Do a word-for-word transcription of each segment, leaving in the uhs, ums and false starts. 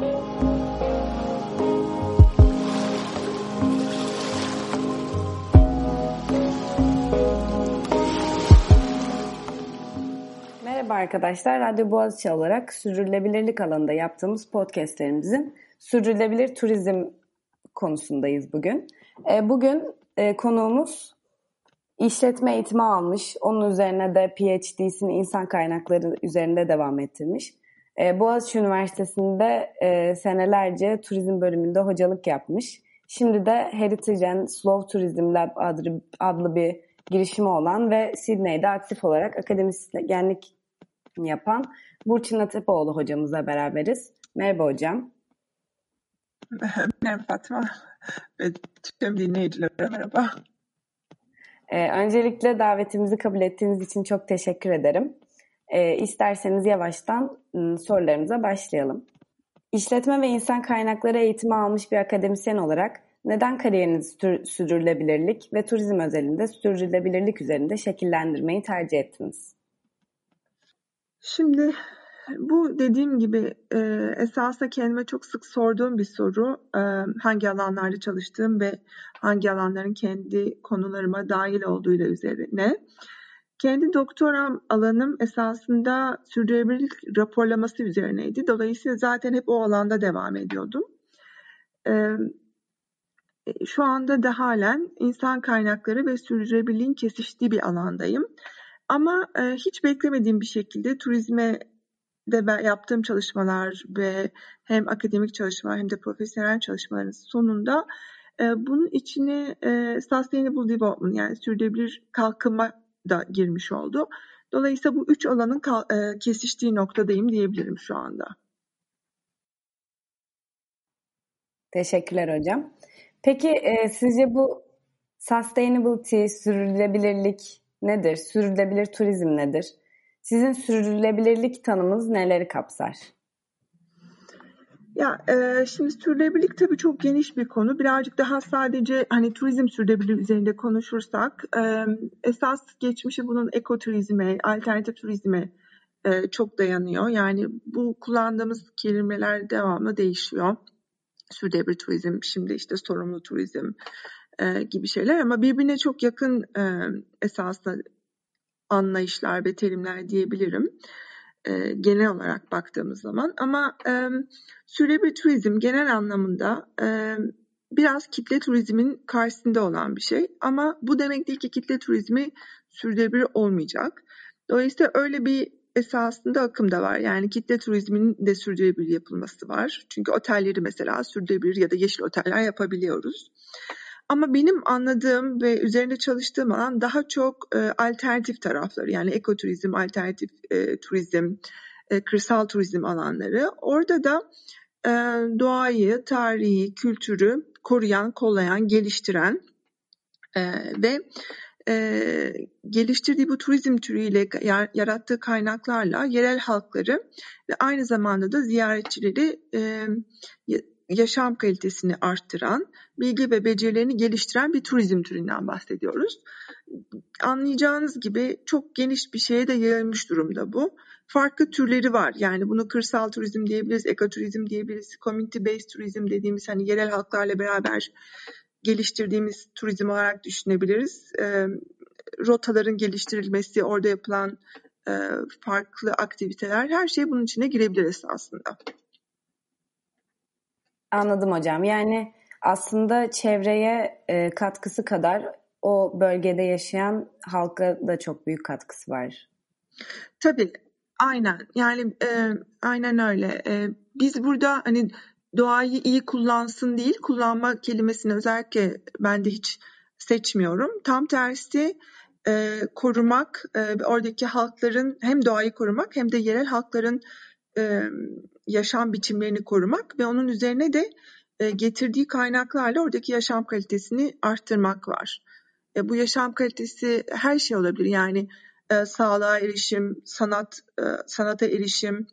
Merhaba arkadaşlar, Radyo Boğaziçi olarak sürdürülebilirlik alanında yaptığımız podcastlerimizin sürdürülebilir turizm konusundayız bugün. Bugün konuğumuz işletme eğitimi almış, onun üzerine de P H D'sini insan kaynakları üzerinde devam ettirmiş. Boğaziçi Üniversitesi'nde senelerce turizm bölümünde hocalık yapmış. Şimdi de Heritage and Slow Tourism Lab adlı bir girişimi olan ve Sydney'de aktif olarak akademisyenlik yapan Burçin Hatipoğlu hocamızla beraberiz. Merhaba hocam. Merhaba Fatma ve tüm dinleyicilere merhaba. Ee, öncelikle davetimizi kabul ettiğiniz için çok teşekkür ederim. Ee, isterseniz yavaştan ıı, sorularımıza başlayalım. İşletme ve insan kaynakları eğitimi almış bir akademisyen olarak neden kariyerinizi tür- sürdürülebilirlik ve turizm özelinde sürdürülebilirlik üzerinde şekillendirmeyi tercih ettiniz? Şimdi bu dediğim gibi e, esasında kendime çok sık sorduğum bir soru. E, hangi alanlarda çalıştığım ve hangi alanların kendi konularıma dahil olduğuyla üzerine. Kendi doktoram alanım esasında sürdürülebilirlik raporlaması üzerineydi. Dolayısıyla zaten hep o alanda devam ediyordum. E, şu anda da halen insan kaynakları ve sürdürülebilirliğin kesiştiği bir alandayım. Ama e, hiç beklemediğim bir şekilde turizme de ben yaptığım çalışmalar ve hem akademik çalışmalar hem de profesyonel çalışmaların sonunda e, bunun içine e, Sustainable Development yani sürdürülebilir kalkınma da girmiş oldu. Dolayısıyla bu üç alanın kal- e, kesiştiği noktadayım diyebilirim şu anda. Teşekkürler hocam. Peki e, sizce bu sustainability, sürdürülebilirlik nedir? Sürdürülebilir turizm nedir? Sizin sürdürülebilirlik tanımınız neleri kapsar? Ya e, şimdi sürdürülebilirlik tabii çok geniş bir konu. Birazcık daha sadece hani turizm sürdürülebilirliği üzerinde konuşursak, e, esas geçmişi bunun ekoturizme, alternatif turizme e, çok dayanıyor. Yani bu kullandığımız kelimeler devamlı değişiyor. Sürdürülebilir turizm, şimdi işte sorumlu turizm e, gibi şeyler ama birbirine çok yakın e, esasla anlayışlar ve terimler diyebilirim e, genel olarak baktığımız zaman. Ama e, sürdürülebilir turizm genel anlamında e, biraz kitle turizmin karşısında olan bir şey. Ama bu demek değil ki kitle turizmi sürdürülebilir olmayacak. Dolayısıyla öyle bir esasında akım da var. Yani kitle turizminin de sürdürülebilir yapılması var. Çünkü otelleri mesela sürdürülebilir ya da yeşil oteller yapabiliyoruz. Ama benim anladığım ve üzerinde çalıştığım alan daha çok e, alternatif tarafları. Yani ekoturizm, alternatif e, turizm, e, kırsal turizm alanları. Orada da e, doğayı, tarihi, kültürü koruyan, kollayan, geliştiren e, ve e, geliştirdiği bu turizm türüyle yarattığı kaynaklarla yerel halkları ve aynı zamanda da ziyaretçileri e, yaşam kalitesini arttıran, bilgi ve becerilerini geliştiren bir turizm türünden bahsediyoruz. Anlayacağınız gibi çok geniş bir şeye de yayılmış durumda bu. Farklı türleri var. Yani bunu kırsal turizm diyebiliriz, ekoturizm diyebiliriz, community based turizm dediğimiz hani yerel halklarla beraber geliştirdiğimiz turizm olarak düşünebiliriz. E, rotaların geliştirilmesi, orada yapılan e, farklı aktiviteler, her şey bunun içine girebiliriz aslında. Anladım hocam. Yani aslında çevreye e, katkısı kadar o bölgede yaşayan halka da çok büyük katkısı var. Tabii. Aynen. Yani e, aynen öyle. E, biz burada hani doğayı iyi kullansın değil, kullanma kelimesini özellikle ben de hiç seçmiyorum. Tam tersi e, korumak, e, oradaki halkların hem doğayı korumak hem de yerel halkların E, yaşam biçimlerini korumak ve onun üzerine de e, getirdiği kaynaklarla oradaki yaşam kalitesini arttırmak var. E, bu yaşam kalitesi her şey olabilir. Yani e, sağlığa erişim, sanat e, sanata erişim,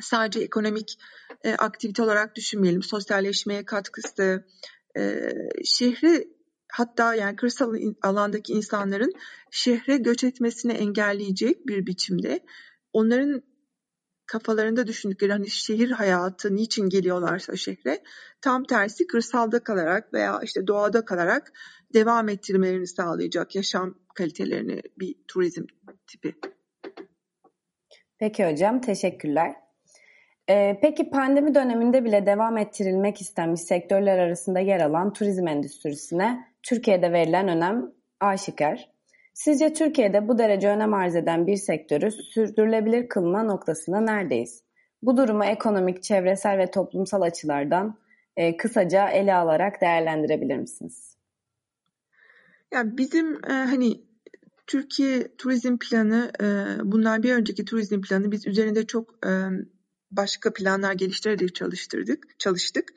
sadece ekonomik e, aktivite olarak düşünmeyelim. Sosyalleşmeye katkısı, e, şehri hatta yani kırsal alandaki insanların şehre göç etmesini engelleyecek bir biçimde onların kafalarında düşündükleri hani şehir hayatı niçin geliyorlarsa şehre, tam tersi kırsalda kalarak veya işte doğada kalarak devam ettirmelerini sağlayacak yaşam kalitelerini bir turizm tipi. Peki hocam, teşekkürler. Ee, peki pandemi döneminde bile devam ettirilmek istenmiş sektörler arasında yer alan turizm endüstrisine Türkiye'de verilen önem aşikar. Sizce Türkiye'de bu derece önem arz eden bir sektörü sürdürülebilir kılma noktasında neredeyiz? Bu durumu ekonomik, çevresel ve toplumsal açılardan e, kısaca ele alarak değerlendirebilir misiniz? Yani bizim e, hani Türkiye turizm planı, e, bundan bir önceki turizm planı biz üzerinde çok e, başka planlar geliştirerek çalıştırdık, çalıştık.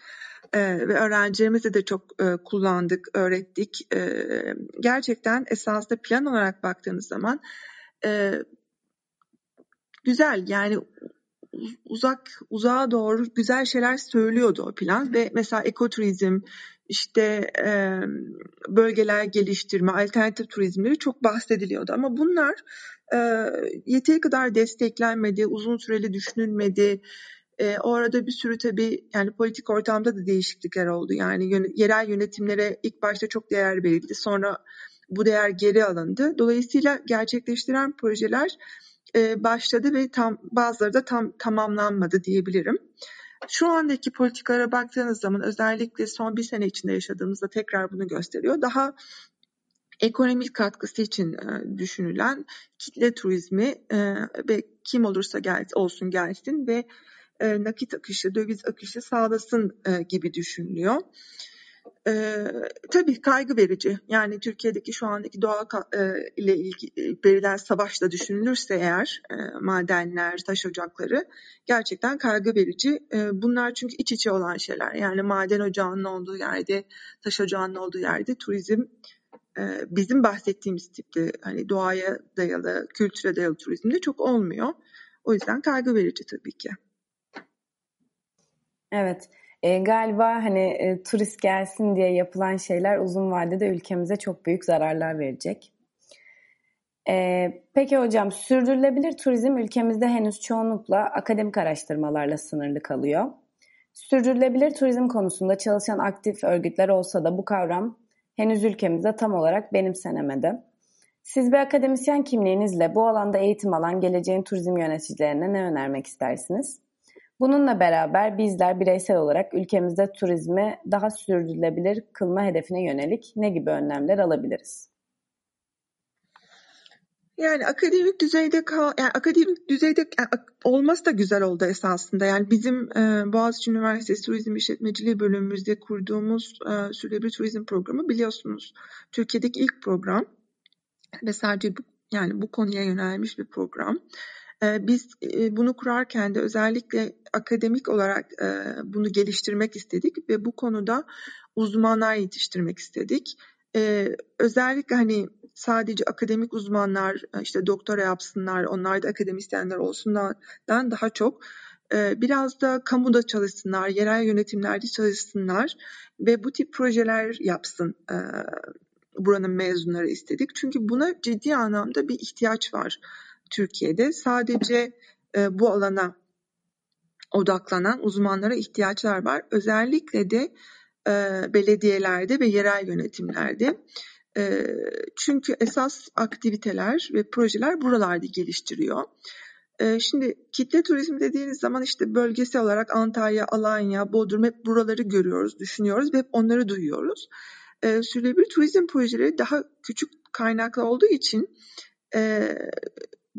Ee, ve öğrencilerimize de çok e, kullandık, öğrettik. E, gerçekten esasında plan olarak baktığınız zaman e, güzel, yani uzak uzağa doğru güzel şeyler söylüyordu o plan ve mesela ekoturizm, işte e, bölgeler geliştirme, alternatif turizmleri çok bahsediliyordu ama bunlar e, yeteri kadar desteklenmedi, uzun süreli düşünülmedi. E, orada bir sürü tabii yani politik ortamda da değişiklikler oldu. Yani yön, yerel yönetimlere ilk başta çok değer verildi. Sonra bu değer geri alındı. Dolayısıyla gerçekleştiren projeler e, başladı ve tam bazıları da tam tamamlanmadı diyebilirim. Şu andaki politikalara baktığınız zaman özellikle son bir sene içinde yaşadığımızda tekrar bunu gösteriyor. Daha ekonomik katkısı için e, düşünülen kitle turizmi e, ve kim olursa gel, olsun gelsin ve nakit akışı, döviz akışı sağlasın gibi düşünülüyor. Ee, tabii kaygı verici. Yani Türkiye'deki şu andaki doğa ile ilgili verilen savaşla düşünülürse eğer madenler, taş ocakları gerçekten kaygı verici. Bunlar çünkü iç içe olan şeyler. Yani maden ocağının olduğu yerde, taş ocağının olduğu yerde turizm bizim bahsettiğimiz tipte hani doğaya dayalı, kültüre dayalı turizmde çok olmuyor. O yüzden kaygı verici tabii ki. Evet, e, galiba hani e, turist gelsin diye yapılan şeyler uzun vadede ülkemize çok büyük zararlar verecek. E, peki hocam, sürdürülebilir turizm ülkemizde henüz çoğunlukla akademik araştırmalarla sınırlı kalıyor. Sürdürülebilir turizm konusunda çalışan aktif örgütler olsa da bu kavram henüz ülkemizde tam olarak benimsenemedi. Siz bir akademisyen kimliğinizle bu alanda eğitim alan geleceğin turizm yöneticilerine ne önermek istersiniz? Bununla beraber bizler bireysel olarak ülkemizde turizmi daha sürdürülebilir kılma hedefine yönelik ne gibi önlemler alabiliriz? Yani akademik düzeyde kal, yani akademik düzeyde yani olması da güzel oldu esasında. Yani bizim e, Boğaziçi Üniversitesi Turizm İşletmeciliği bölümümüzde kurduğumuz e, sürdürülebilir turizm programı biliyorsunuz Türkiye'deki ilk program ve sadece bu, yani bu konuya yönelmiş bir program. Biz bunu kurarken de özellikle akademik olarak bunu geliştirmek istedik ve bu konuda uzmanlar yetiştirmek istedik. Özellikle hani sadece akademik uzmanlar işte doktora yapsınlar, onlar da akademisyenler olsunlardan daha çok biraz da kamuda çalışsınlar, yerel yönetimlerde çalışsınlar ve bu tip projeler yapsın buranın mezunları istedik. Çünkü buna ciddi anlamda bir ihtiyaç var. Türkiye'de sadece e, bu alana odaklanan uzmanlara ihtiyaçlar var. Özellikle de e, belediyelerde ve yerel yönetimlerde. E, çünkü esas aktiviteler ve projeler buralarda geliştiriyor. E, şimdi kitle turizmi dediğiniz zaman işte bölgesel olarak Antalya, Alanya, Bodrum hep buraları görüyoruz, düşünüyoruz ve hep onları duyuyoruz. E, sürdürülebilir turizm projeleri daha küçük kaynaklı olduğu için e,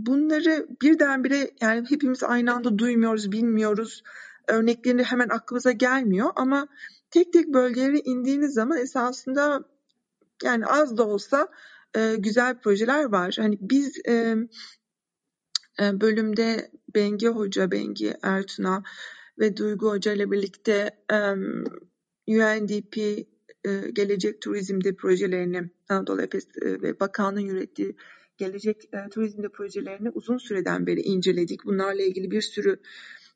bunları birdenbire yani hepimiz aynı anda duymuyoruz, bilmiyoruz. Örnekleri hemen aklımıza gelmiyor ama tek tek bölgelere indiğiniz zaman esasında yani az da olsa e, güzel projeler var. Hani biz e, e, bölümde Bengi Hoca, Bengi Ertuna ve Duygu Hoca ile birlikte e, U N D P e, Gelecek Turizm'de projelerini Anadolu Efes e, ve Bakanlığın yönettiği Gelecek e, turizmde projelerini uzun süreden beri inceledik. Bunlarla ilgili bir sürü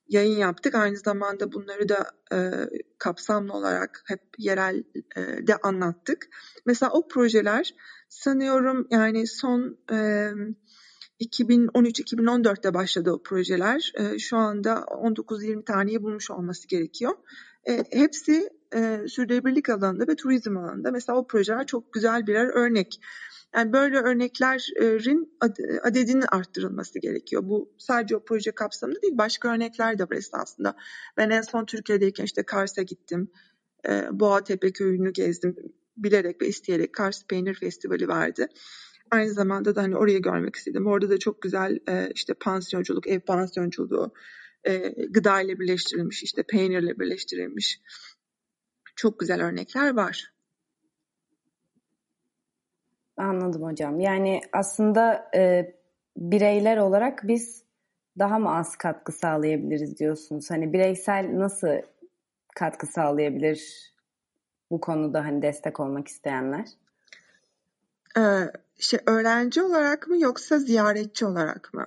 yayın yaptık. Aynı zamanda bunları da e, kapsamlı olarak hep yerel e, de anlattık. Mesela o projeler sanıyorum yani son e, iki bin on üç iki bin on dörtte başladı o projeler. E, şu anda on dokuz yirmi taneyi bulmuş olması gerekiyor. E, hepsi e, sürdürülebilirlik alanında ve turizm alanında. Mesela o projeler çok güzel birer örnek. Yani böyle örneklerin adedinin arttırılması gerekiyor. Bu sadece o proje kapsamında değil, başka örnekler de var esasında. Ben en son Türkiye'deyken işte Kars'a gittim. Boğatepe köyünü gezdim. Bilerek ve isteyerek Kars Peynir Festivali vardı. Aynı zamanda da hani orayı görmek istedim. Orada da çok güzel işte pansiyonculuk, ev pansiyonculuğu, gıda ile birleştirilmiş, işte peynirle birleştirilmiş çok güzel örnekler var. Anladım hocam. Yani aslında e, bireyler olarak biz daha mı az katkı sağlayabiliriz diyorsunuz? Hani bireysel nasıl katkı sağlayabilir bu konuda hani destek olmak isteyenler? Ee, şey, öğrenci olarak mı yoksa ziyaretçi olarak mı?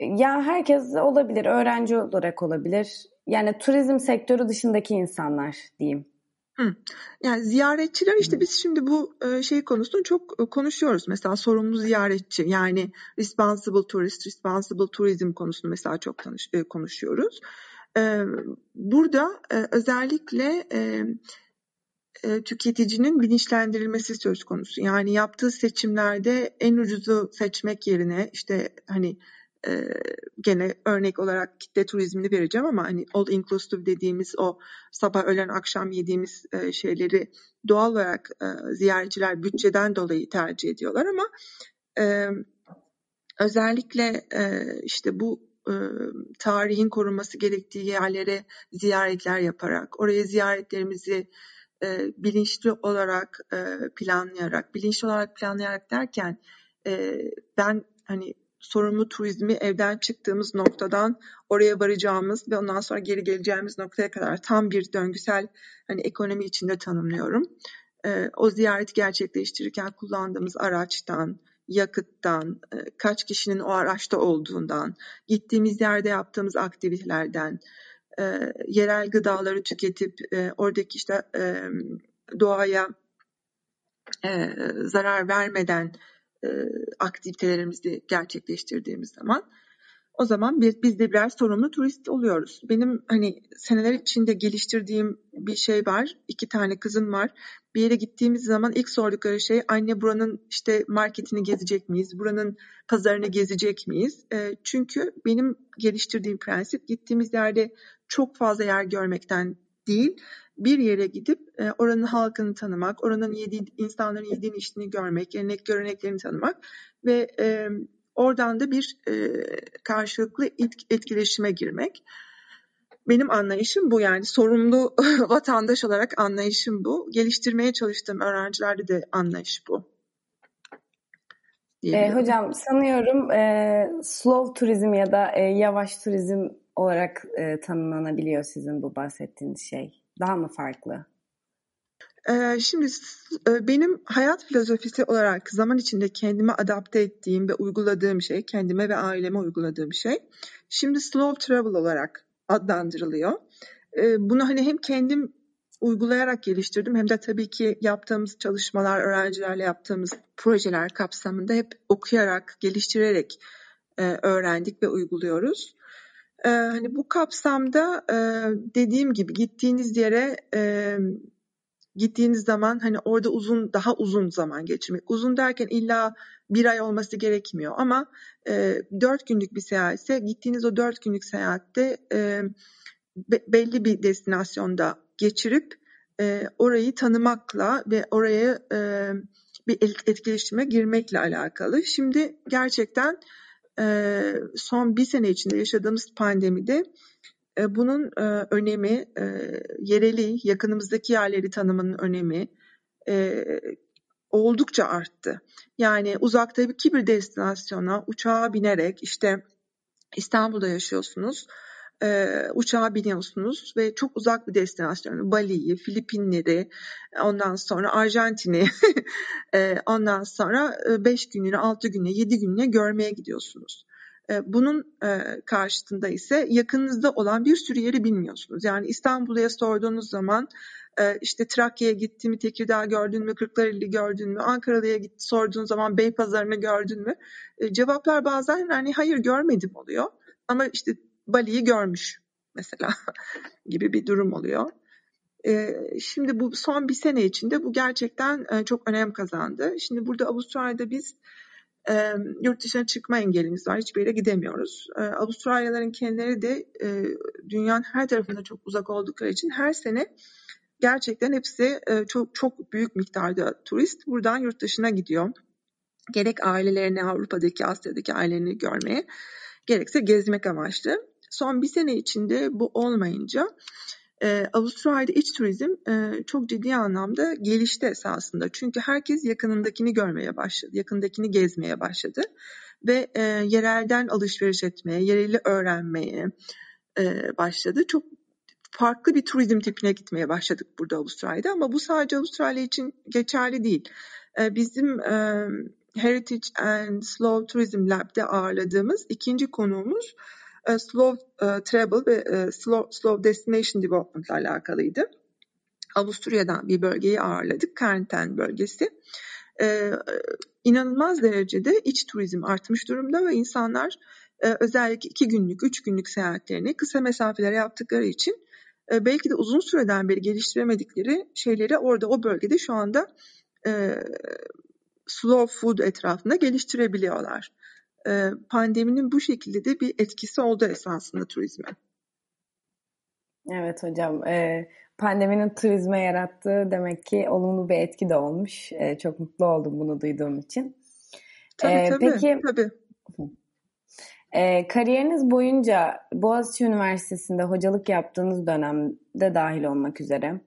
Ya herkes olabilir. Öğrenci olarak olabilir. Yani turizm sektörü dışındaki insanlar diyeyim. Yani ziyaretçiler işte biz şimdi bu şey konusunu çok konuşuyoruz. Mesela sorumlu ziyaretçi, yani responsible tourist, responsible tourism konusunu mesela çok konuşuyoruz. Burada özellikle tüketicinin bilinçlendirilmesi söz konusu. Yani yaptığı seçimlerde en ucuzu seçmek yerine işte hani Ee, gene örnek olarak kitle turizmini vereceğim ama hani all inclusive dediğimiz o sabah öğlen akşam yediğimiz e, şeyleri doğal olarak e, ziyaretçiler bütçeden dolayı tercih ediyorlar ama e, özellikle e, işte bu e, tarihin korunması gerektiği yerlere ziyaretler yaparak, oraya ziyaretlerimizi e, bilinçli olarak e, planlayarak, bilinçli olarak planlayarak derken e, ben hani sorumlu turizmi evden çıktığımız noktadan oraya varacağımız ve ondan sonra geri geleceğimiz noktaya kadar tam bir döngüsel hani ekonomi içinde tanımlıyorum. Ee, o ziyareti gerçekleştirirken kullandığımız araçtan, yakıttan, e, kaç kişinin o araçta olduğundan, gittiğimiz yerde yaptığımız aktivitelerden, e, yerel gıdaları tüketip e, oradaki işte e, doğaya e, zarar vermeden aktivitelerimizi gerçekleştirdiğimiz zaman o zaman biz, biz de birer sorumlu turist oluyoruz. Benim hani seneler içinde geliştirdiğim bir şey var. İki tane kızım var. Bir yere gittiğimiz zaman ilk sordukları şey anne buranın işte marketini gezecek miyiz? Buranın pazarını gezecek miyiz? E, çünkü benim geliştirdiğim prensip gittiğimiz yerde çok fazla yer görmekten değil, bir yere gidip oranın halkını tanımak, oranın yediği, insanların yediğini içtiğini görmek, gelenek göreneklerini tanımak ve e, oradan da bir e, karşılıklı etkileşime girmek. Benim anlayışım bu, yani sorumlu vatandaş olarak anlayışım bu. Geliştirmeye çalıştığım öğrencilerde de anlayış bu. E, hocam sanıyorum e, slow turizm ya da e, yavaş turizm olarak e, tanımlanabiliyor sizin bu bahsettiğiniz şey. Daha mı farklı? Ee, şimdi e, benim hayat filozofisi olarak zaman içinde kendime adapte ettiğim ve uyguladığım şey, kendime ve aileme uyguladığım şey, şimdi slow travel olarak adlandırılıyor. E, bunu hani hem kendim uygulayarak geliştirdim hem de tabii ki yaptığımız çalışmalar, öğrencilerle yaptığımız projeler kapsamında hep okuyarak, geliştirerek e, öğrendik ve uyguluyoruz. Ee, hani bu kapsamda e, dediğim gibi gittiğiniz yere e, gittiğiniz zaman hani orada uzun daha uzun zaman geçirmek. Uzun derken illa bir ay olması gerekmiyor ama e, dört günlük bir seyahatse gittiğiniz o dört günlük seyahatte e, be, belli bir destinasyonda geçirip e, orayı tanımakla ve oraya e, bir etkileşime girmekle alakalı. Şimdi gerçekten son bir sene içinde yaşadığımız pandemide bunun önemi, yereli, yakınımızdaki yerleri tanımanın önemi oldukça arttı. Yani uzaktaki bir destinasyona uçağa binerek, işte İstanbul'da yaşıyorsunuz, uçağa biniyorsunuz ve çok uzak bir destinasyonu, Bali'yi, Filipinleri, ondan sonra Arjantin'i, ondan sonra beş günlüğüne, altı günlüğüne, yedi günlüğüne görmeye gidiyorsunuz. Bunun karşılığında ise yakınınızda olan bir sürü yeri bilmiyorsunuz. Yani İstanbul'a sorduğunuz zaman e, işte Trakya'ya gittin mi, Tekirdağ gördün mü, Kırklareli gördün mü, Ankara'ya git sorduğun zaman Beypazarı'nı gördün mü? E, cevaplar bazen hani hayır görmedim oluyor ama işte Bali'yi görmüş mesela gibi bir durum oluyor. Şimdi bu son bir sene içinde bu gerçekten çok önem kazandı. Şimdi burada Avustralya'da biz yurt dışına çıkma engelimiz var. Hiçbir yere gidemiyoruz. Avustralyaların kendileri de dünyanın her tarafında çok uzak oldukları için her sene gerçekten hepsi çok çok büyük miktarda turist buradan yurt dışına gidiyor. Gerek ailelerini, Avrupa'daki, Asya'daki ailelerini görmeye, gerekse gezmek amaçlı. Son bir sene içinde bu olmayınca Ee, Avustralya'da iç turizm e, çok ciddi anlamda gelişti esasında. Çünkü herkes yakınındakini görmeye başladı, yakındakini gezmeye başladı. Ve e, yerelden alışveriş etmeye, yereli öğrenmeye e, başladı. Çok farklı bir turizm tipine gitmeye başladık burada Avustralya'da. Ama bu sadece Avustralya için geçerli değil. E, bizim e, Heritage and Slow Tourism Lab'de ağırladığımız ikinci konuğumuz Slow uh, Travel ve uh, slow, slow Destination Development ile alakalıydı. Avusturya'dan bir bölgeyi ağırladık, Kärnten bölgesi. Ee, inanılmaz derecede iç turizm artmış durumda ve insanlar e, özellikle iki günlük, üç günlük seyahatlerini kısa mesafelere yaptıkları için e, belki de uzun süreden beri geliştiremedikleri şeyleri orada o bölgede şu anda e, slow food etrafında geliştirebiliyorlar. Pandeminin bu şekilde de bir etkisi oldu esasında turizme. Evet hocam, pandeminin turizme yarattığı demek ki olumlu bir etki de olmuş. Çok mutlu oldum bunu duyduğum için. Tabii tabii. Peki, tabii. Kariyeriniz boyunca Boğaziçi Üniversitesi'nde hocalık yaptığınız dönemde dahil olmak üzere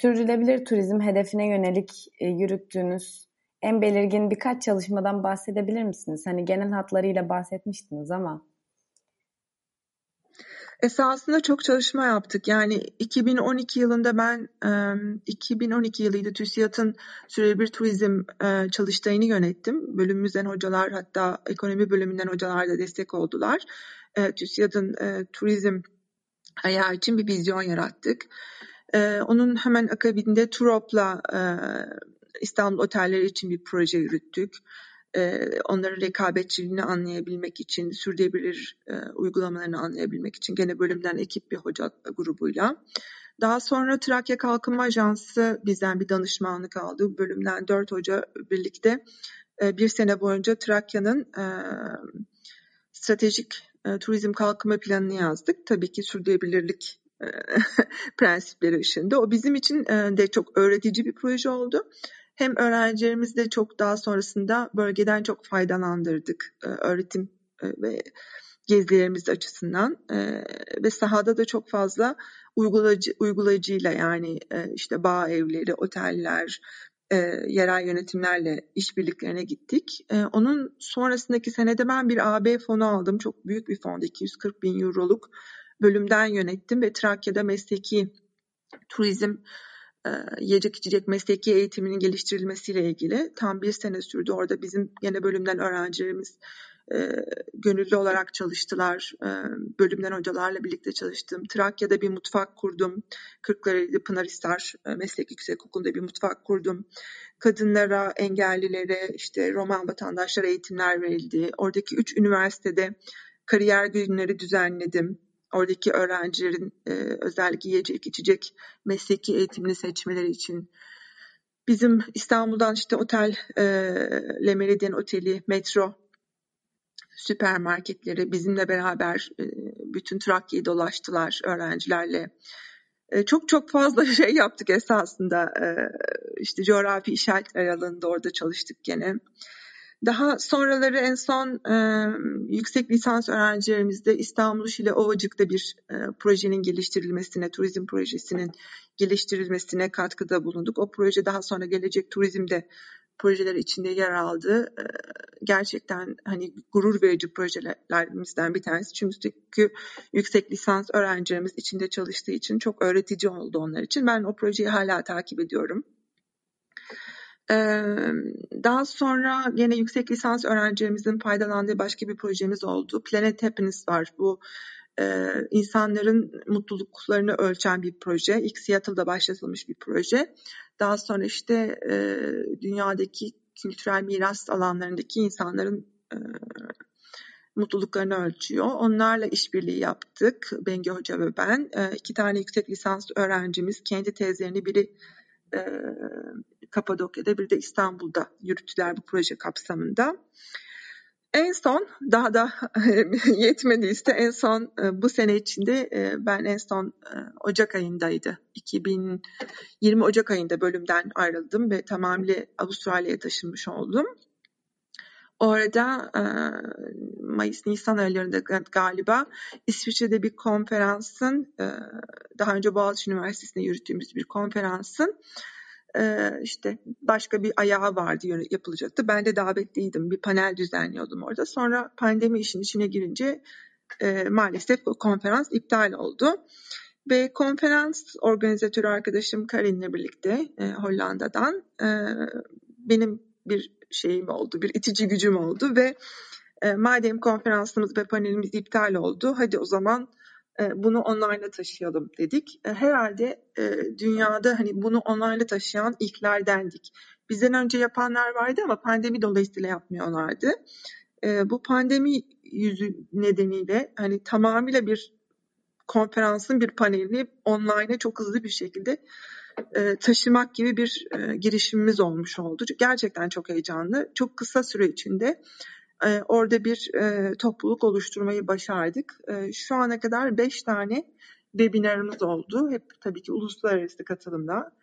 sürdürülebilir turizm hedefine yönelik yürüttüğünüz en belirgin birkaç çalışmadan bahsedebilir misiniz? Hani genel hatlarıyla bahsetmiştiniz ama. Esasında çok çalışma yaptık. Yani iki bin on iki yılında ben, iki bin on iki yılıydı, TÜSİAD'ın sürdürülebilir turizm çalıştayını yönettim. Bölümümüzden hocalar, hatta ekonomi bölümünden hocalar da destek oldular. TÜSİAD'ın turizm ayağı için bir vizyon yarattık. Onun hemen akabinde TÜROP'la İstanbul otelleri için bir proje yürüttük. Ee, onların rekabetçiliğini anlayabilmek için, sürdürülebilir e, uygulamalarını anlayabilmek için gene bölümden ekip bir hoca grubuyla. Daha sonra Trakya Kalkınma Ajansı bizden bir danışmanlık aldı. Bölümden dört hoca birlikte e, bir sene boyunca Trakya'nın e, stratejik e, turizm kalkınma planını yazdık. Tabii ki sürdürülebilirlik e, prensipleri ışığında. O bizim için e, de çok öğretici bir proje oldu. Hem öğrencilerimizi de çok daha sonrasında bölgeden çok faydalandırdık öğretim ve gezilerimiz açısından ve sahada da çok fazla uygulayıcı, uygulayıcıyla yani işte bağ evleri, oteller, yerel yönetimlerle işbirliklerine gittik. Onun sonrasındaki senede ben bir A B fonu aldım. Çok büyük bir fon, iki yüz kırk bin euroluk bölümden yönettim ve Trakya'da mesleki turizm, yiyecek içecek mesleki eğitiminin geliştirilmesiyle ilgili tam bir sene sürdü. Orada bizim yine bölümden öğrencilerimiz e, gönüllü olarak çalıştılar. E, bölümden hocalarla birlikte çalıştım. Trakya'da bir mutfak kurdum. Kırklareli Pınarhisar Meslek Yüksek Okulu'nda bir mutfak kurdum. Kadınlara, engellilere, işte Roman vatandaşlara eğitimler verildi. Oradaki üç üniversitede kariyer günleri düzenledim. Oradaki öğrencilerin e, özellikle yiyecek, içecek, mesleki eğitimini seçmeleri için. Bizim İstanbul'dan işte otel, e, Le Meridien Oteli, metro, süpermarketleri bizimle beraber e, bütün Trakya'yı dolaştılar öğrencilerle. E, çok çok fazla şey yaptık esasında. E, işte coğrafi işaret alanında orada çalıştık gene. Daha sonraları en son e, yüksek lisans öğrencilerimizde İstanbul, Şile, Ovacık'ta bir e, projenin geliştirilmesine, turizm projesinin geliştirilmesine katkıda bulunduk. O proje daha sonra gelecek turizmde projeler içinde yer aldı. E, gerçekten hani gurur verici projelerimizden bir tanesi. Çünkü yüksek lisans öğrencilerimiz içinde çalıştığı için çok öğretici oldu onlar için. Ben o projeyi hala takip ediyorum. Daha sonra yine yüksek lisans öğrencilerimizin faydalandığı başka bir projemiz oldu. Planet Happiness var. Bu Ee, insanların mutluluklarını ölçen bir proje. İlk Seattle'da başlatılmış bir proje. Daha sonra işte e, dünyadaki kültürel miras alanlarındaki insanların e, mutluluklarını ölçüyor. Onlarla işbirliği yaptık. Bengi Hoca ve ben. E, iki tane yüksek lisans öğrencimiz kendi tezlerini biri e, Kapadokya'da, biri de İstanbul'da yürüttüler bu proje kapsamında. En son, daha da yetmediyse en son bu sene içinde ben en son Ocak ayındaydı. iki bin yirmi Ocak ayında bölümden ayrıldım ve tamamıyla Avustralya'ya taşınmış oldum. Orada Mayıs-Nisan aylarında galiba İsviçre'de bir konferansın, daha önce Boğaziçi Üniversitesi'nde yürüttüğümüz bir konferansın işte başka bir ayağı vardı, yapılacaktı. Ben de davetliydim. Bir panel düzenliyordum orada. Sonra pandemi işin içine girince e, maalesef konferans iptal oldu. Ve konferans organizatörü arkadaşım Karin'le birlikte e, Hollanda'dan e, benim bir şeyim oldu, bir itici gücüm oldu ve e, madem konferansımız ve panelimiz iptal oldu, hadi o zaman bunu online'a taşıyalım dedik. Herhalde dünyada hani bunu online'a taşıyan ilklerdendik. Bizden önce yapanlar vardı ama pandemi dolayısıyla yapmıyorlardı. Bu pandemi yüzü nedeniyle hani tamamıyla bir konferansın bir panelini online'a çok hızlı bir şekilde taşımak gibi bir girişimimiz olmuş oldu. Gerçekten çok heyecanlı. Çok kısa süre içinde orada bir e, topluluk oluşturmayı başardık. E, şu ana kadar beş tane webinarımız oldu. Hep tabii ki uluslararası katılımda.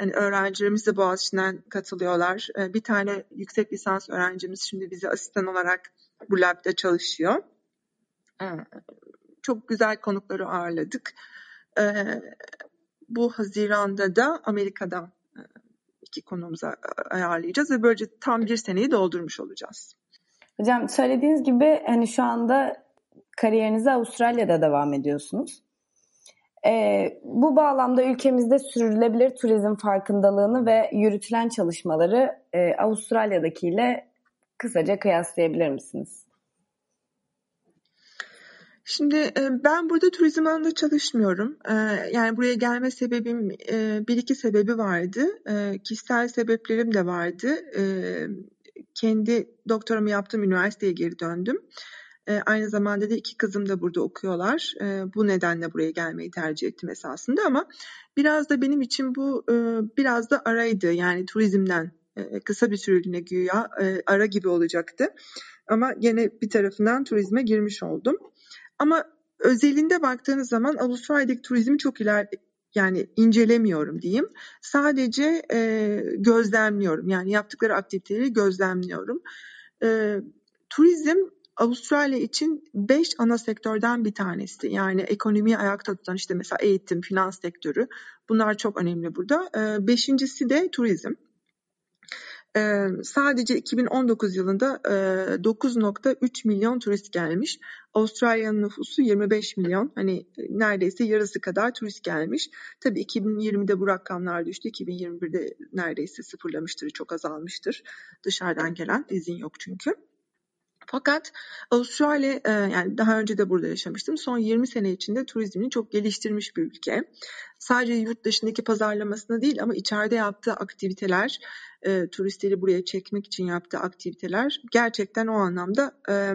Yani öğrencilerimiz de Boğaziçi'nden katılıyorlar. E, bir tane yüksek lisans öğrencimiz şimdi bize asistan olarak bu labda çalışıyor. E, çok güzel konukları ağırladık. E, bu Haziran'da da Amerika'dan e, iki konuğumuzu ayarlayacağız ve böylece tam bir seneyi doldurmuş olacağız. Hocam söylediğiniz gibi hani şu anda kariyerinize Avustralya'da devam ediyorsunuz. Ee, bu bağlamda ülkemizde sürdürülebilir turizm farkındalığını ve yürütülen çalışmaları e, Avustralya'dakiyle kısaca kıyaslayabilir misiniz? Şimdi ben burada turizm alanında çalışmıyorum. Yani buraya gelme sebebim bir iki sebebi vardı. Kişisel sebeplerim de vardı. Kendi doktoramı yaptığım üniversiteye geri döndüm. E, aynı zamanda da iki kızım da burada okuyorlar. E, bu nedenle buraya gelmeyi tercih ettim esasında ama biraz da benim için bu e, biraz da araydı. Yani turizmden e, kısa bir süreliğine güya e, ara gibi olacaktı. Ama gene bir tarafından turizme girmiş oldum. Ama özelinde baktığınız zaman Avustralya'daki turizmi çok iler, yani incelemiyorum diyeyim. Sadece e, gözlemliyorum. Yani yaptıkları aktiviteleri gözlemliyorum. E, turizm Avustralya için beş ana sektörden bir tanesi. Yani ekonomiyi ayakta tutan işte mesela eğitim, finans sektörü. Bunlar çok önemli burada. E, beşincisi de turizm. E, sadece iki bin on dokuz yılında e, dokuz virgül üç milyon turist gelmiş. Avustralya'nın nüfusu yirmi beş milyon. Hani neredeyse yarısı kadar turist gelmiş. Tabii iki bin yirmide bu rakamlar düştü. iki bin yirmi birde neredeyse sıfırlamıştır, çok azalmıştır. Dışarıdan gelen izin yok çünkü. Fakat Avustralya, yani daha önce de burada yaşamıştım. Son yirmi sene içinde turizmini çok geliştirmiş bir ülke. Sadece yurt dışındaki pazarlamasına değil ama içeride yaptığı aktiviteler, e, turistleri buraya çekmek için yaptığı aktiviteler gerçekten o anlamda e,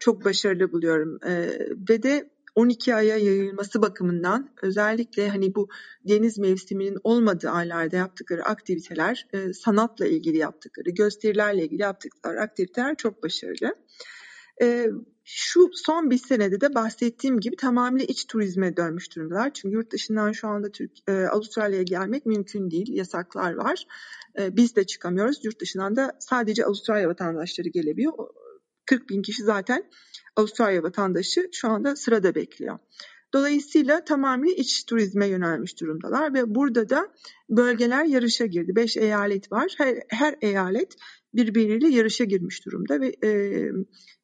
çok başarılı buluyorum. E, ve de on iki aya yayılması bakımından özellikle hani bu deniz mevsiminin olmadığı aylarda yaptıkları aktiviteler, sanatla ilgili yaptıkları, gösterilerle ilgili yaptıkları aktiviteler çok başarılı. Şu son bir senede de bahsettiğim gibi tamamıyla iç turizme dönmüş durumdalar. Çünkü yurt dışından şu anda Avustralya'ya gelmek mümkün değil, yasaklar var. Biz de çıkamıyoruz. Yurt dışından da sadece Avustralya vatandaşları gelebiliyor. kırk bin kişi zaten Avustralya vatandaşı şu anda sırada bekliyor. Dolayısıyla tamamen iç turizme yönelmiş durumdalar ve burada da bölgeler yarışa girdi. Beş eyalet var. Her, her eyalet birbiriyle yarışa girmiş durumda ve e,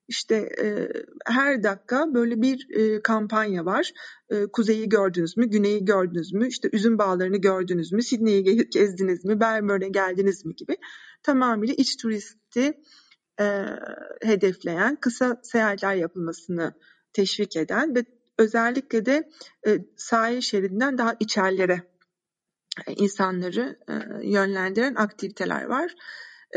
işte e, her dakika böyle bir e, kampanya var. E, kuzeyi gördünüz mü, güneyi gördünüz mü, işte üzüm bağlarını gördünüz mü, Sydney'i ge- gezdiniz mi, Melbourne'e geldiniz mi gibi tamamıyla iç turisti hedefleyen, kısa seyahatler yapılmasını teşvik eden ve özellikle de e, sahil şeridinden daha içerlere e, insanları e, yönlendiren aktiviteler var.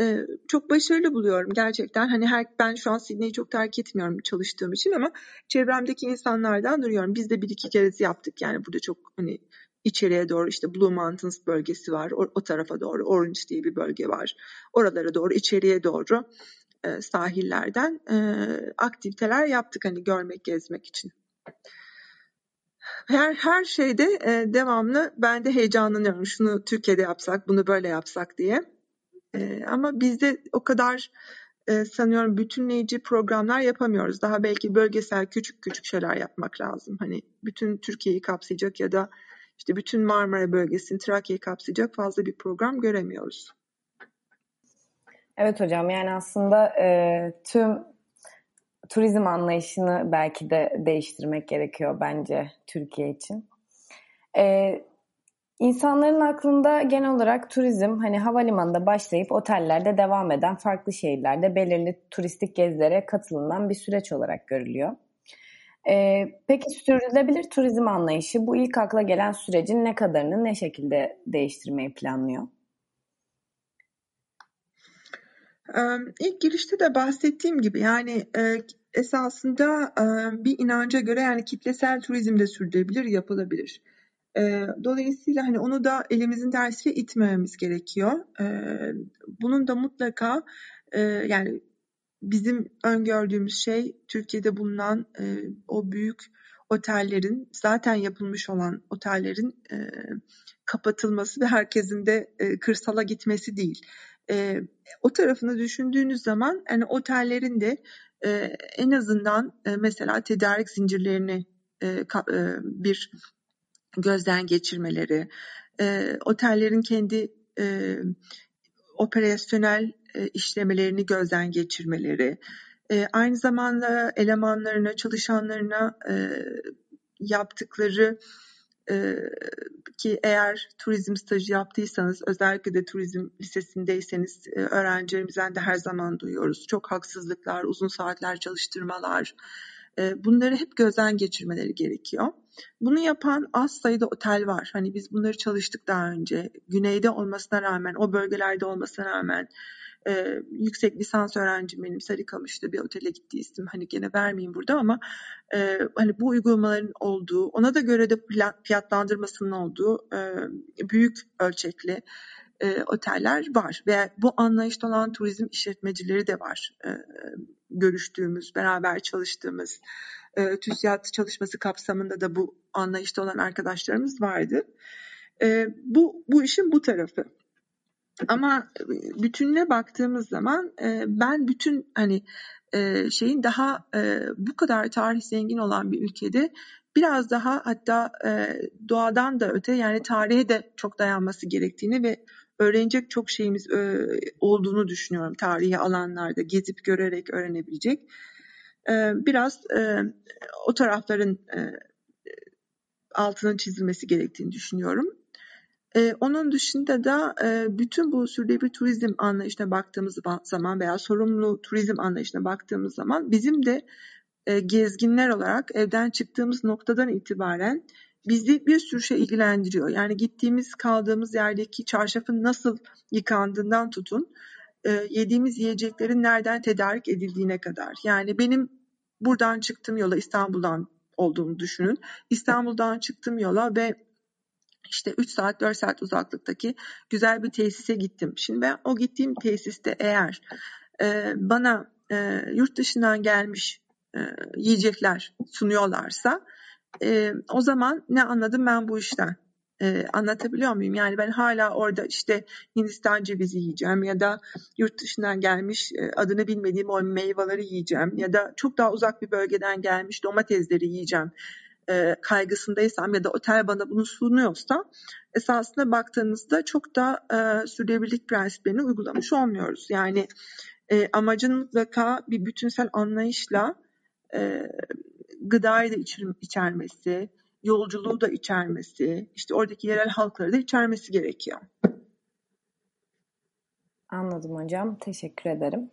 E, çok başarılı buluyorum gerçekten. Hani her, ben şu an Sydney'i çok terk etmiyorum çalıştığım için ama çevremdeki insanlardan duyuyorum. Biz de bir iki keresi yaptık yani burada çok hani İçeriye doğru işte Blue Mountains bölgesi var. O, o tarafa doğru Orange diye bir bölge var. Oralara doğru içeriye doğru e, sahillerden e, aktiviteler yaptık hani görmek, gezmek için. Her her şeyde e, devamlı ben de heyecanlanıyorum. Şunu Türkiye'de yapsak, bunu böyle yapsak diye. E, ama bizde o kadar e, sanıyorum bütünleyici programlar yapamıyoruz. Daha belki bölgesel küçük küçük şeyler yapmak lazım. Hani bütün Türkiye'yi kapsayacak ya da İşte bütün Marmara bölgesini, Trakya'yı kapsayacak fazla bir program göremiyoruz. Evet hocam, yani aslında e, tüm turizm anlayışını belki de değiştirmek gerekiyor bence Türkiye için. E, insanların aklında genel olarak turizm hani havalimanında başlayıp otellerde devam eden farklı şehirlerde belirli turistik gezilere katılınan bir süreç olarak görülüyor. Ee, peki sürdürülebilir turizm anlayışı bu ilk akla gelen sürecin ne kadarını ne şekilde değiştirmeyi planlıyor? Ee, ilk girişte de bahsettiğim gibi yani e, esasında e, bir inanca göre yani kitlesel turizm de sürdürülebilir, yapılabilir. E, dolayısıyla hani onu da elimizin tersiyle itmememiz gerekiyor. E, bunun da mutlaka e, yani bizim öngördüğümüz şey Türkiye'de bulunan e, o büyük otellerin, zaten yapılmış olan otellerin e, kapatılması ve herkesin de e, kırsala gitmesi değil. E, o tarafını düşündüğünüz zaman yani otellerin de e, en azından e, mesela tedarik zincirlerini e, ka, e, bir gözden geçirmeleri, e, otellerin kendi e, operasyonel işlemelerini gözden geçirmeleri, e, aynı zamanda elemanlarına, çalışanlarına e, yaptıkları e, ki eğer turizm stajı yaptıysanız, özellikle de turizm lisesindeyseniz e, öğrencilerimizden de her zaman duyuyoruz. Çok haksızlıklar, uzun saatler çalıştırmalar, e, bunları hep gözden geçirmeleri gerekiyor. Bunu yapan az sayıda otel var. Hani biz bunları çalıştık daha önce. Güneyde olmasına rağmen, o bölgelerde olmasına rağmen Ee, yüksek lisans öğrencim benim Sarıkamış'ta bir otele gitti, isim hani gene vermeyeyim burada ama e, hani bu uygulamaların olduğu, ona da göre de fiyatlandırmasının olduğu e, büyük ölçekli e, oteller var ve bu anlayışta olan turizm işletmecileri de var. E, görüştüğümüz, beraber çalıştığımız e, TÜSİAD çalışması kapsamında da bu anlayışta olan arkadaşlarımız vardı. E, bu bu işin bu tarafı. Ama bütününe baktığımız zaman ben bütün hani şeyin daha bu kadar tarih zengin olan bir ülkede biraz daha hatta doğadan da öte yani tarihe de çok dayanması gerektiğini ve öğrenecek çok şeyimiz olduğunu düşünüyorum. Tarihi alanlarda gezip görerek öğrenebilecek. Biraz o tarafların altının çizilmesi gerektiğini düşünüyorum. Ee, onun dışında da e, bütün bu sürdürülebilir turizm anlayışına baktığımız zaman veya sorumlu turizm anlayışına baktığımız zaman bizim de e, gezginler olarak evden çıktığımız noktadan itibaren bizi bir sürü şey ilgilendiriyor. Yani gittiğimiz, kaldığımız yerdeki çarşafın nasıl yıkandığından tutun, e, yediğimiz yiyeceklerin nereden tedarik edildiğine kadar. Yani benim buradan çıktığım yola, İstanbul'dan olduğumu düşünün. İstanbul'dan çıktığım yola ve İşte üç saat dört saat uzaklıktaki güzel bir tesise gittim. Şimdi ben o gittiğim tesiste eğer e, bana e, yurt dışından gelmiş e, yiyecekler sunuyorlarsa e, o zaman ne anladım ben bu işten? E, anlatabiliyor muyum? Yani ben hala orada işte Hindistan cevizi yiyeceğim ya da yurt dışından gelmiş e, adını bilmediğim o meyveleri yiyeceğim ya da çok daha uzak bir bölgeden gelmiş domatesleri yiyeceğim kaygısındaysam ya da otel bana bunu sunuyorsa esasına baktığınızda çok da e, sürdürülebilirlik prensiplerini uygulamış olmuyoruz. Yani e, amacın mutlaka bir bütünsel anlayışla e, gıdayı da içir, içermesi, yolculuğu da içermesi, işte oradaki yerel halkları da içermesi gerekiyor. Anladım hocam. Teşekkür ederim.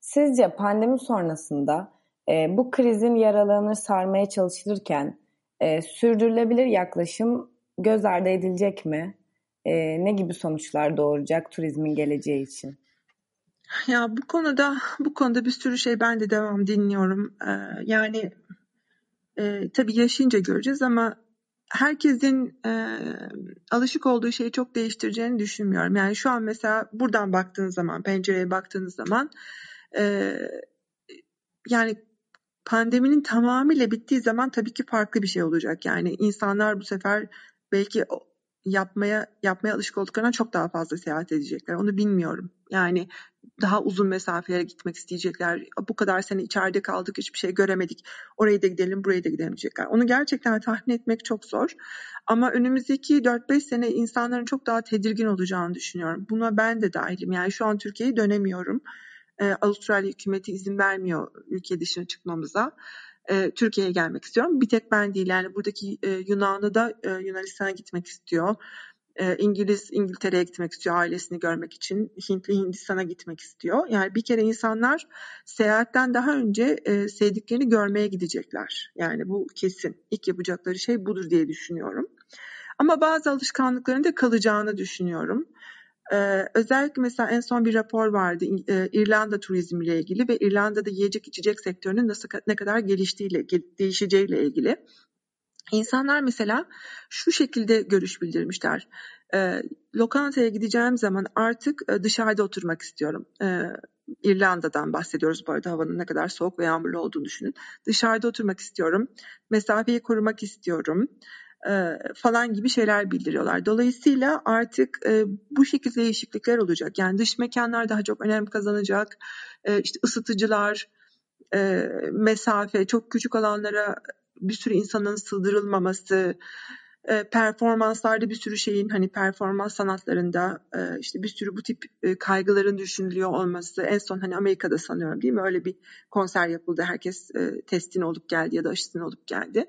Sizce pandemi sonrasında E, bu krizin yaralarını sarmaya çalışılırken e, sürdürülebilir yaklaşım göz ardı edilecek mi? E, ne gibi sonuçlar doğuracak turizmin geleceği için? Ya bu konuda bu konuda bir sürü şey ben de devam dinliyorum. Ee, yani e, tabii yaşayınca göreceğiz ama herkesin e, alışık olduğu şeyi çok değiştireceğini düşünmüyorum. Yani şu an mesela buradan baktığınız zaman, pencereye baktığınız zaman e, yani pandeminin tamamıyla bittiği zaman tabii ki farklı bir şey olacak. Yani insanlar bu sefer belki yapmaya yapmaya alışık olduklarına çok daha fazla seyahat edecekler. Onu bilmiyorum. Yani daha uzun mesafelere gitmek isteyecekler. Bu kadar sene içeride kaldık, hiçbir şey göremedik. Oraya da gidelim, buraya da gidelim diyecekler. Onu gerçekten tahmin etmek çok zor. Ama önümüzdeki dört beş sene insanların çok daha tedirgin olacağını düşünüyorum. Buna ben de dahilim. Yani şu an Türkiye'ye dönemiyorum. Ee, Avustralya hükümeti izin vermiyor ülke dışına çıkmamıza. Türkiye'ye gelmek istiyorum. Bir tek ben değil, yani buradaki Yunanlı da Yunanistan'a gitmek istiyor. İngiliz İngiltere'ye gitmek istiyor ailesini görmek için. Hintli Hindistan'a gitmek istiyor. Yani bir kere insanlar seyahatten daha önce sevdiklerini görmeye gidecekler. Yani bu kesin. İlk yapacakları şey budur diye düşünüyorum. Ama bazı alışkanlıkların da kalacağını düşünüyorum. Ee, özellikle mesela en son bir rapor vardı e, İrlanda turizmiyle ilgili ve İrlanda'da yiyecek içecek sektörünün nasıl ne kadar geliştiğiyle değişeceğiyle ilgili. İnsanlar mesela şu şekilde görüş bildirmişler. E, lokantaya gideceğim zaman artık e, dışarıda oturmak istiyorum. E, İrlanda'dan bahsediyoruz bu arada, havanın ne kadar soğuk ve yağmurlu olduğunu düşünün. Dışarıda oturmak istiyorum. Mesafeyi korumak istiyorum. Falan gibi şeyler bildiriyorlar. Dolayısıyla artık e, bu şekilde değişiklikler olacak. Yani dış mekanlar daha çok önem kazanacak. E, işte ısıtıcılar, e, mesafe, çok küçük alanlara bir sürü insanın sığdırılmaması, e, performanslarda bir sürü şeyin, hani performans sanatlarında e, işte bir sürü bu tip e, kaygıların düşünülüyor olması. En son hani Amerika'da sanıyorum değil mi? Öyle bir konser yapıldı. Herkes e, testine olup geldi ya da aşısına olup geldi.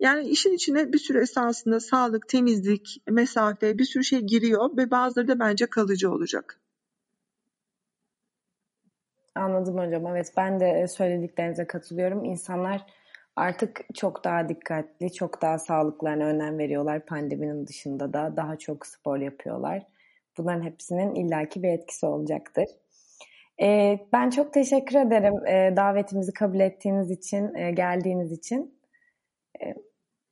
Yani işin içine bir sürü esasında sağlık, temizlik, mesafe, bir sürü şey giriyor ve bazıları da bence kalıcı olacak. Anladım hocam. Evet, ben de söylediklerinize katılıyorum. İnsanlar artık çok daha dikkatli, çok daha sağlıklarına önem veriyorlar. Pandeminin dışında da daha çok spor yapıyorlar. Bunların hepsinin illaki bir etkisi olacaktır. Ben çok teşekkür ederim davetimizi kabul ettiğiniz için, geldiğiniz için.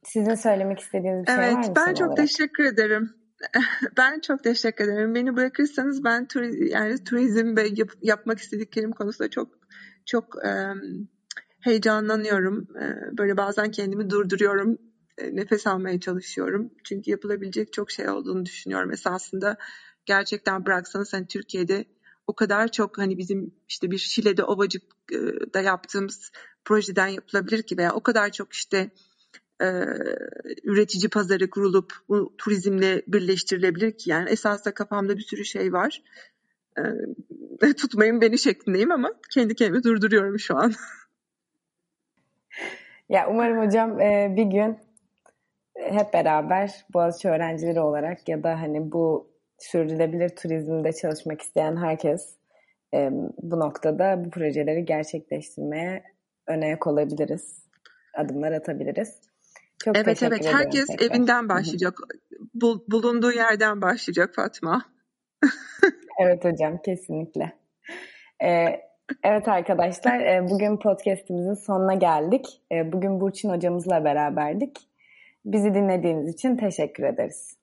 Sizin söylemek istediğiniz bir şey evet, var mı? Evet, ben çok olarak? teşekkür ederim. Ben çok teşekkür ederim. Beni bırakırsanız ben turi, yani turizm ve yap, yapmak istediklerim konusunda çok çok e, heyecanlanıyorum. E, böyle bazen kendimi durduruyorum, e, nefes almaya çalışıyorum. Çünkü yapılabilecek çok şey olduğunu düşünüyorum. Esasında gerçekten bıraksanız hani Türkiye'de o kadar çok, hani bizim işte bir Şile'de Ovacık'da yaptığımız projeden yapılabilir ki, veya o kadar çok işte Ee, üretici pazarı kurulup bu turizmle birleştirilebilir ki, yani esasında kafamda bir sürü şey var. Ee, tutmayın beni şeklindeyim ama kendi kendimi durduruyorum şu an. Ya umarım hocam e, bir gün hep beraber Boğaziçi öğrencileri olarak ya da hani bu sürdürülebilir turizmde çalışmak isteyen herkes e, bu noktada bu projeleri gerçekleştirmeye öne koyabiliriz, adımlar atabiliriz. Çok evet evet herkes tekrar. Evinden başlayacak. Bul, bulunduğu yerden başlayacak Fatma. Evet hocam, kesinlikle. Ee, evet arkadaşlar, bugün podcastimizin sonuna geldik. Bugün Burçin hocamızla beraberdik. Bizi dinlediğiniz için teşekkür ederiz.